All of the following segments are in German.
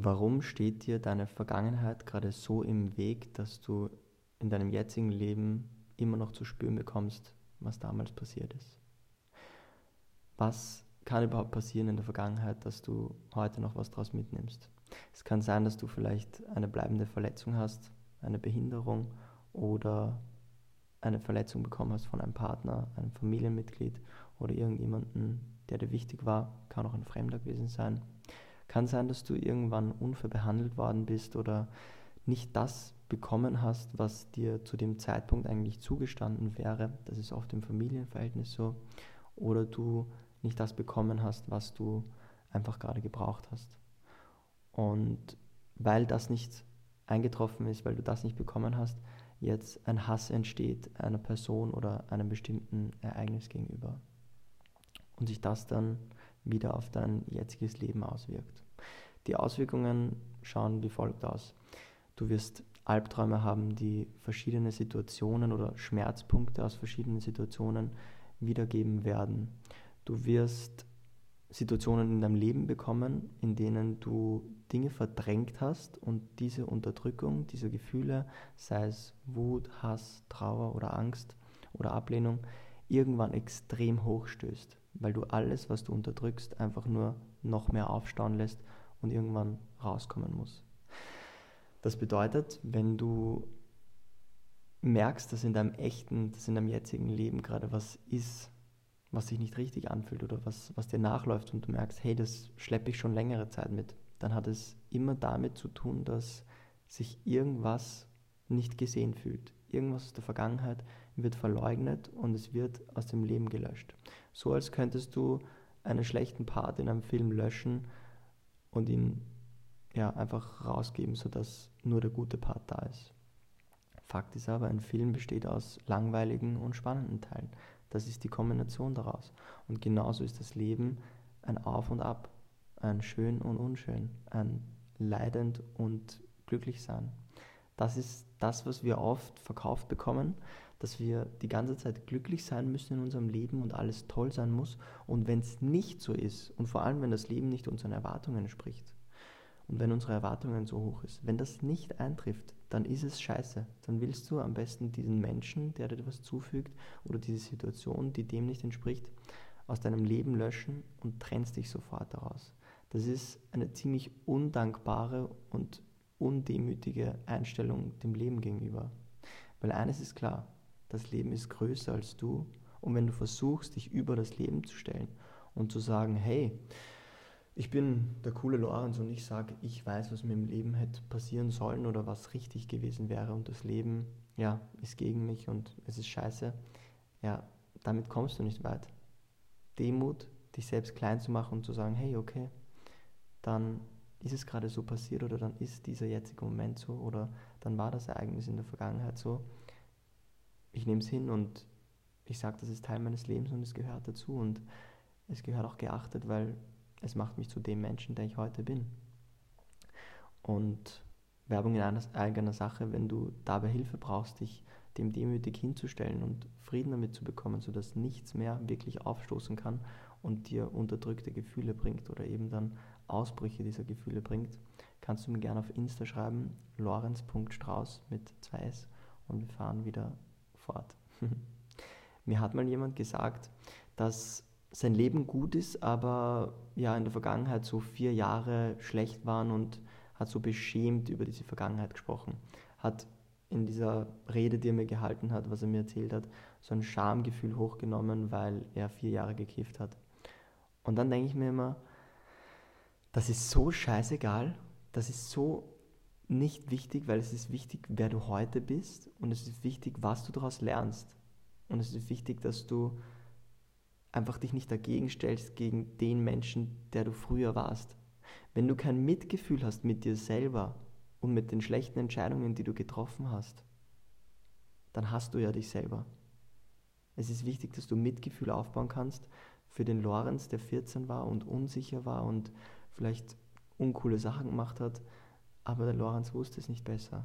Warum steht dir deine Vergangenheit gerade so im Weg, dass du in deinem jetzigen Leben immer noch zu spüren bekommst, was damals passiert ist? Was kann überhaupt passieren in der Vergangenheit, dass du heute noch was daraus mitnimmst? Es kann sein, dass du vielleicht eine bleibende Verletzung hast, eine Behinderung oder eine Verletzung bekommen hast von einem Partner, einem Familienmitglied oder irgendjemandem, der dir wichtig war, kann auch ein Fremder gewesen sein. Kann sein, dass du irgendwann unfair behandelt worden bist oder nicht das bekommen hast, was dir zu dem Zeitpunkt eigentlich zugestanden wäre. Das ist oft im Familienverhältnis so. Oder du nicht das bekommen hast, was du einfach gerade gebraucht hast. Und weil das nicht eingetroffen ist, weil du das nicht bekommen hast, jetzt ein Hass entsteht einer Person oder einem bestimmten Ereignis gegenüber und sich das dann wieder auf dein jetziges Leben auswirkt. Die Auswirkungen schauen wie folgt aus. Du wirst Albträume haben, die verschiedene Situationen oder Schmerzpunkte aus verschiedenen Situationen wiedergeben werden. Du wirst Situationen in deinem Leben bekommen, in denen du Dinge verdrängt hast und diese Unterdrückung, diese Gefühle, sei es Wut, Hass, Trauer oder Angst oder Ablehnung, irgendwann extrem hochstößt, weil du alles, was du unterdrückst, einfach nur noch mehr aufstauen lässt und irgendwann rauskommen muss. Das bedeutet, wenn du merkst, dass in deinem echten, dass in deinem jetzigen Leben gerade was ist, was dich nicht richtig anfühlt oder was dir nachläuft und du merkst, hey, das schleppe ich schon längere Zeit mit, dann hat es immer damit zu tun, dass sich irgendwas nicht gesehen fühlt. Irgendwas aus der Vergangenheit wird verleugnet und es wird aus dem Leben gelöscht. So als könntest du einen schlechten Part in einem Film löschen und ihn ja, einfach rausgeben, sodass nur der gute Part da ist. Fakt ist aber, ein Film besteht aus langweiligen und spannenden Teilen. Das ist die Kombination daraus. Und genauso ist das Leben ein Auf und Ab, ein Schön und Unschön, ein Leidend und Glücklichsein. Das ist das, was wir oft verkauft bekommen, dass wir die ganze Zeit glücklich sein müssen in unserem Leben und alles toll sein muss. Und wenn es nicht so ist und vor allem, wenn das Leben nicht unseren Erwartungen entspricht und wenn unsere Erwartungen so hoch ist, wenn das nicht eintrifft, dann ist es scheiße. Dann willst du am besten diesen Menschen, der dir etwas zufügt oder diese Situation, die dem nicht entspricht, aus deinem Leben löschen und trennst dich sofort daraus. Das ist eine ziemlich undankbare und undemütige Einstellung dem Leben gegenüber. Weil eines ist klar, das Leben ist größer als du und wenn du versuchst, dich über das Leben zu stellen und zu sagen, hey, ich bin der coole Lorenz und ich sage, ich weiß, was mir im Leben hätte passieren sollen oder was richtig gewesen wäre und das Leben, ja, ist gegen mich und es ist scheiße, ja, damit kommst du nicht weit. Demut, dich selbst klein zu machen und zu sagen, hey, okay, dann ist es gerade so passiert oder dann ist dieser jetzige Moment so oder dann war das Ereignis in der Vergangenheit so. Ich nehme es hin und ich sage, das ist Teil meines Lebens und es gehört dazu und es gehört auch geachtet, weil es macht mich zu dem Menschen, der ich heute bin. Und Werbung in eigener Sache, wenn du dabei Hilfe brauchst, dich dem demütig hinzustellen und Frieden damit zu bekommen, sodass nichts mehr wirklich aufstoßen kann und dir unterdrückte Gefühle bringt oder eben dann Ausbrüche dieser Gefühle bringt, kannst du mir gerne auf Insta schreiben, lorenz.strauß mit 2s und wir fahren wieder fort. Mir hat mal jemand gesagt, dass sein Leben gut ist, aber ja in der Vergangenheit so 4 Jahre schlecht waren und hat so beschämt über diese Vergangenheit gesprochen. Hat in dieser Rede, die er mir gehalten hat, was er mir erzählt hat, so ein Schamgefühl hochgenommen, weil er 4 Jahre gekifft hat. Und dann denke ich mir immer, das ist so scheißegal, das ist so nicht wichtig, weil es ist wichtig, wer du heute bist und es ist wichtig, was du daraus lernst. Und es ist wichtig, dass du einfach dich nicht dagegen stellst gegen den Menschen, der du früher warst. Wenn du kein Mitgefühl hast mit dir selber und mit den schlechten Entscheidungen, die du getroffen hast, dann hast du ja dich selber. Es ist wichtig, dass du Mitgefühl aufbauen kannst für den Lorenz, der 14 war und unsicher war und vielleicht uncoole Sachen gemacht hat, aber der Lorenz wusste es nicht besser.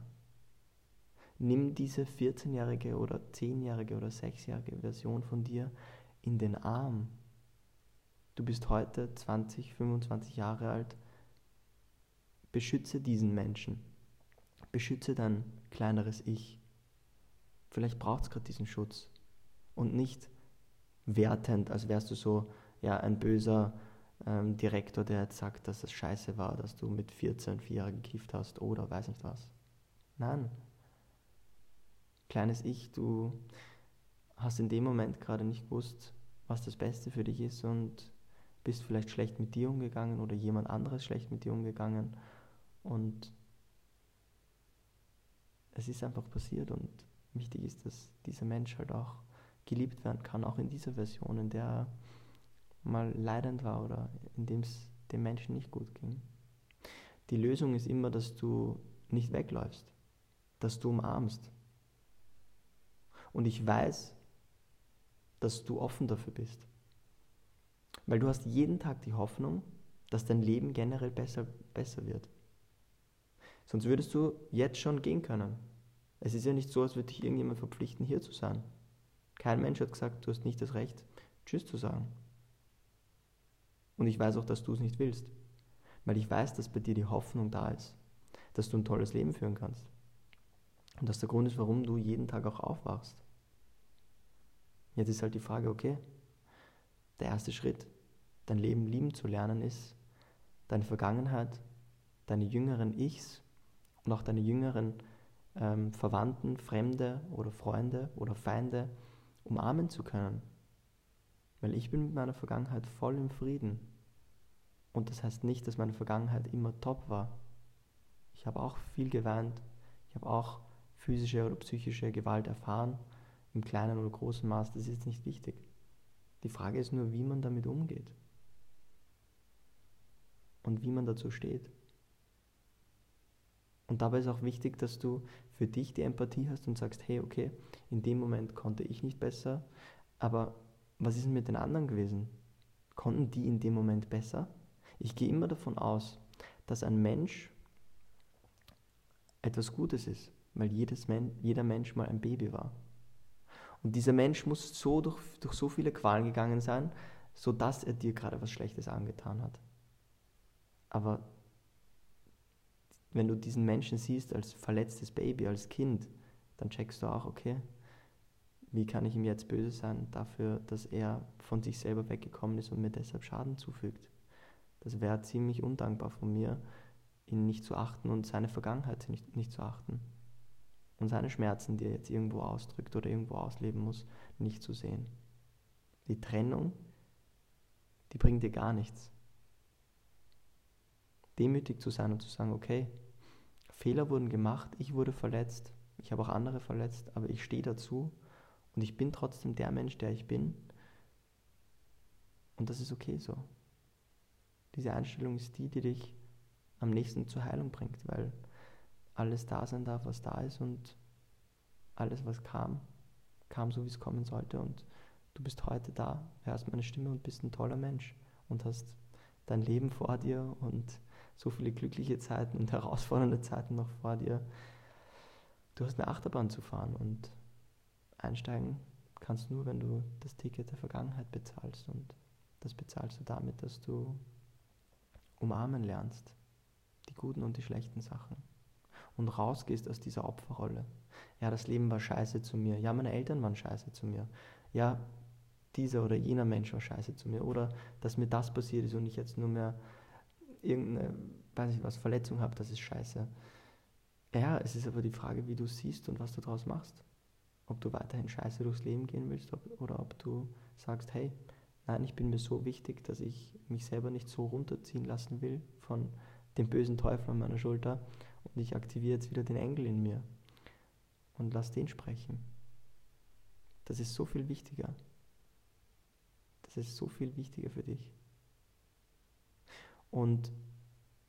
Nimm diese 14-jährige oder 10-jährige oder 6-jährige Version von dir in den Arm. Du bist heute 20, 25 Jahre alt. Beschütze diesen Menschen. Beschütze dein kleineres Ich. Vielleicht braucht es gerade diesen Schutz. Und nicht wertend, als wärst du so ja, ein böser Direktor, der jetzt sagt, dass es scheiße war, dass du mit 14, 4 Jahren gekifft hast oder weiß nicht was. Nein. Kleines Ich, du hast in dem Moment gerade nicht gewusst, was das Beste für dich ist und bist vielleicht schlecht mit dir umgegangen oder jemand anderes schlecht mit dir umgegangen und es ist einfach passiert und wichtig ist, dass dieser Mensch halt auch geliebt werden kann, auch in dieser Version, in der er mal leidend war oder in dem es dem Menschen nicht gut ging. Die Lösung ist immer, dass du nicht wegläufst, dass du umarmst. Und ich weiß, dass du offen dafür bist. Weil du hast jeden Tag die Hoffnung, dass dein Leben generell besser wird. Sonst würdest du jetzt schon gehen können. Es ist ja nicht so, als würde dich irgendjemand verpflichten, hier zu sein. Kein Mensch hat gesagt, du hast nicht das Recht, Tschüss zu sagen. Und ich weiß auch, dass du es nicht willst. Weil ich weiß, dass bei dir die Hoffnung da ist, dass du ein tolles Leben führen kannst. Und das der Grund ist, warum du jeden Tag auch aufwachst. Jetzt ist halt die Frage, okay, der erste Schritt, dein Leben lieben zu lernen, ist deine Vergangenheit, deine jüngeren Ichs und auch deine jüngeren Verwandten, Fremde oder Freunde oder Feinde umarmen zu können. Weil ich bin mit meiner Vergangenheit voll im Frieden. Und das heißt nicht, dass meine Vergangenheit immer top war. Ich habe auch viel geweint. Ich habe auch physische oder psychische Gewalt erfahren, im kleinen oder großen Maß. Das ist jetzt nicht wichtig. Die Frage ist nur, wie man damit umgeht und wie man dazu steht. Und dabei ist auch wichtig, dass du für dich die Empathie hast und sagst, hey, okay, in dem Moment konnte ich nicht besser, aber was ist denn mit den anderen gewesen? Konnten die in dem Moment besser? Ich gehe immer davon aus, dass ein Mensch etwas Gutes ist, weil jeder Mensch mal ein Baby war. Und dieser Mensch muss so durch so viele Qualen gegangen sein, sodass er dir gerade was Schlechtes angetan hat. Aber wenn du diesen Menschen siehst als verletztes Baby, als Kind, dann checkst du auch, okay, wie kann ich ihm jetzt böse sein dafür, dass er von sich selber weggekommen ist und mir deshalb Schaden zufügt. Das wäre ziemlich undankbar von mir, ihn nicht zu achten und seine Vergangenheit nicht zu achten. Und seine Schmerzen, die er jetzt irgendwo ausdrückt oder irgendwo ausleben muss, nicht zu sehen. Die Trennung, die bringt dir gar nichts. Demütig zu sein und zu sagen, okay, Fehler wurden gemacht, ich wurde verletzt, ich habe auch andere verletzt, aber ich stehe dazu und ich bin trotzdem der Mensch, der ich bin. Und das ist okay so. Diese Einstellung ist die, die dich am nächsten zur Heilung bringt, weil alles da sein darf, was da ist und alles, was kam, kam so, wie es kommen sollte und du bist heute da, hörst meine Stimme und bist ein toller Mensch und hast dein Leben vor dir und so viele glückliche Zeiten und herausfordernde Zeiten noch vor dir. Du hast eine Achterbahn zu fahren und einsteigen kannst nur, wenn du das Ticket der Vergangenheit bezahlst und das bezahlst du damit, dass du umarmen lernst, die guten und die schlechten Sachen. Und rausgehst aus dieser Opferrolle. Ja, das Leben war scheiße zu mir. Ja, meine Eltern waren scheiße zu mir. Ja, dieser oder jener Mensch war scheiße zu mir. Oder, dass mir das passiert ist und ich jetzt nur mehr irgendeine, weiß nicht was, Verletzung habe, das ist scheiße. Ja, es ist aber die Frage, wie du siehst und was du daraus machst. Ob du weiterhin scheiße durchs Leben gehen willst oder ob du sagst, hey, nein, ich bin mir so wichtig, dass ich mich selber nicht so runterziehen lassen will von dem bösen Teufel an meiner Schulter. Und ich aktiviere jetzt wieder den Engel in mir und lass den sprechen. Das ist so viel wichtiger. Das ist so viel wichtiger für dich. Und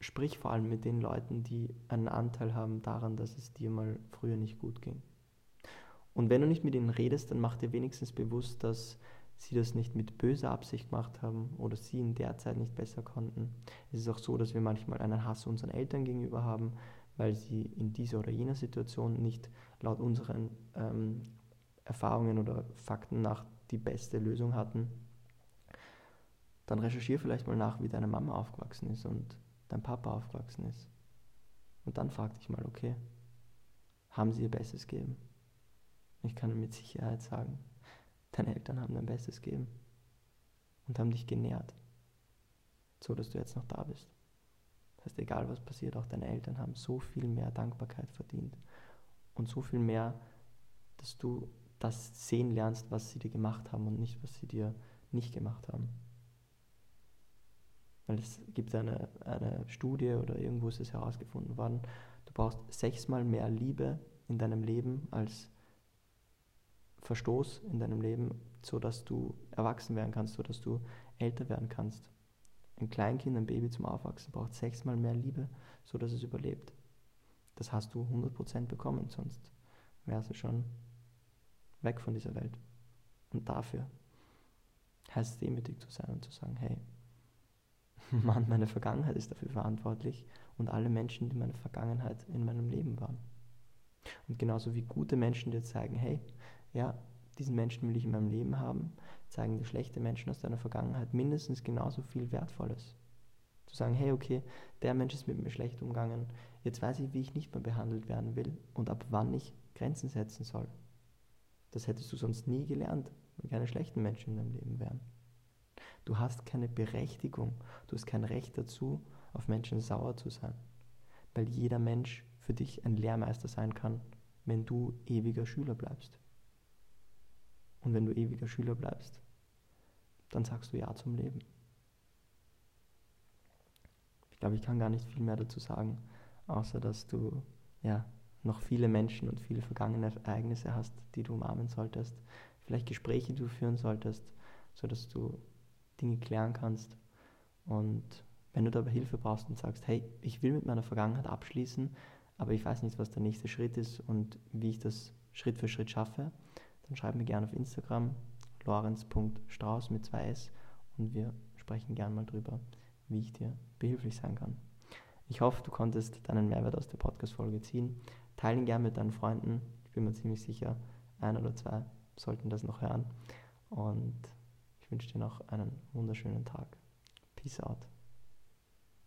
sprich vor allem mit den Leuten, die einen Anteil haben daran, dass es dir mal früher nicht gut ging. Und wenn du nicht mit ihnen redest, dann mach dir wenigstens bewusst, dass sie das nicht mit böser Absicht gemacht haben oder sie in der Zeit nicht besser konnten. Es ist auch so, dass wir manchmal einen Hass unseren Eltern gegenüber haben, weil sie in dieser oder jener Situation nicht laut unseren Erfahrungen oder Fakten nach die beste Lösung hatten. Dann recherchiere vielleicht mal nach, wie deine Mama aufgewachsen ist und dein Papa aufgewachsen ist. Und dann frag dich mal, okay, haben sie ihr Bestes gegeben? Ich kann mit Sicherheit sagen, deine Eltern haben dein Bestes gegeben und haben dich genährt, so dass du jetzt noch da bist. Das heißt, egal was passiert, auch deine Eltern haben so viel mehr Dankbarkeit verdient und so viel mehr, dass du das sehen lernst, was sie dir gemacht haben und nicht, was sie dir nicht gemacht haben. Weil es gibt eine Studie oder irgendwo ist es herausgefunden worden, du brauchst 6-mal mehr Liebe in deinem Leben als Verstoß in deinem Leben, sodass du erwachsen werden kannst, sodass du älter werden kannst. Ein Kleinkind, ein Baby zum Aufwachsen braucht 6-mal mehr Liebe, sodass es überlebt. Das hast du 100% bekommen, sonst wärst du schon weg von dieser Welt. Und dafür heißt es, demütig zu sein und zu sagen, hey, Mann, meine Vergangenheit ist dafür verantwortlich und alle Menschen, die meine Vergangenheit in meinem Leben waren. Und genauso wie gute Menschen dir zeigen, hey, ja, diesen Menschen will ich in meinem Leben haben, zeigen dir schlechte Menschen aus deiner Vergangenheit mindestens genauso viel Wertvolles. Zu sagen, hey, okay, der Mensch ist mit mir schlecht umgegangen, jetzt weiß ich, wie ich nicht mehr behandelt werden will und ab wann ich Grenzen setzen soll. Das hättest du sonst nie gelernt, wenn keine schlechten Menschen in deinem Leben wären. Du hast keine Berechtigung, du hast kein Recht dazu, auf Menschen sauer zu sein, weil jeder Mensch für dich ein Lehrmeister sein kann, wenn du ewiger Schüler bleibst. Und wenn du ewiger Schüler bleibst, dann sagst du Ja zum Leben. Ich glaube, ich kann gar nicht viel mehr dazu sagen, außer dass du ja noch viele Menschen und viele vergangene Ereignisse hast, die du umarmen solltest, vielleicht Gespräche, die du führen solltest, sodass du Dinge klären kannst. Und wenn du dabei Hilfe brauchst und sagst, hey, ich will mit meiner Vergangenheit abschließen, aber ich weiß nicht, was der nächste Schritt ist und wie ich das Schritt für Schritt schaffe, dann schreib mir gerne auf Instagram lorenz.strauß mit 2s und wir sprechen gerne mal drüber, wie ich dir behilflich sein kann. Ich hoffe, du konntest deinen Mehrwert aus der Podcast-Folge ziehen. Teile ihn gerne mit deinen Freunden. Ich bin mir ziemlich sicher, 1 oder 2 sollten das noch hören. Und ich wünsche dir noch einen wunderschönen Tag. Peace out.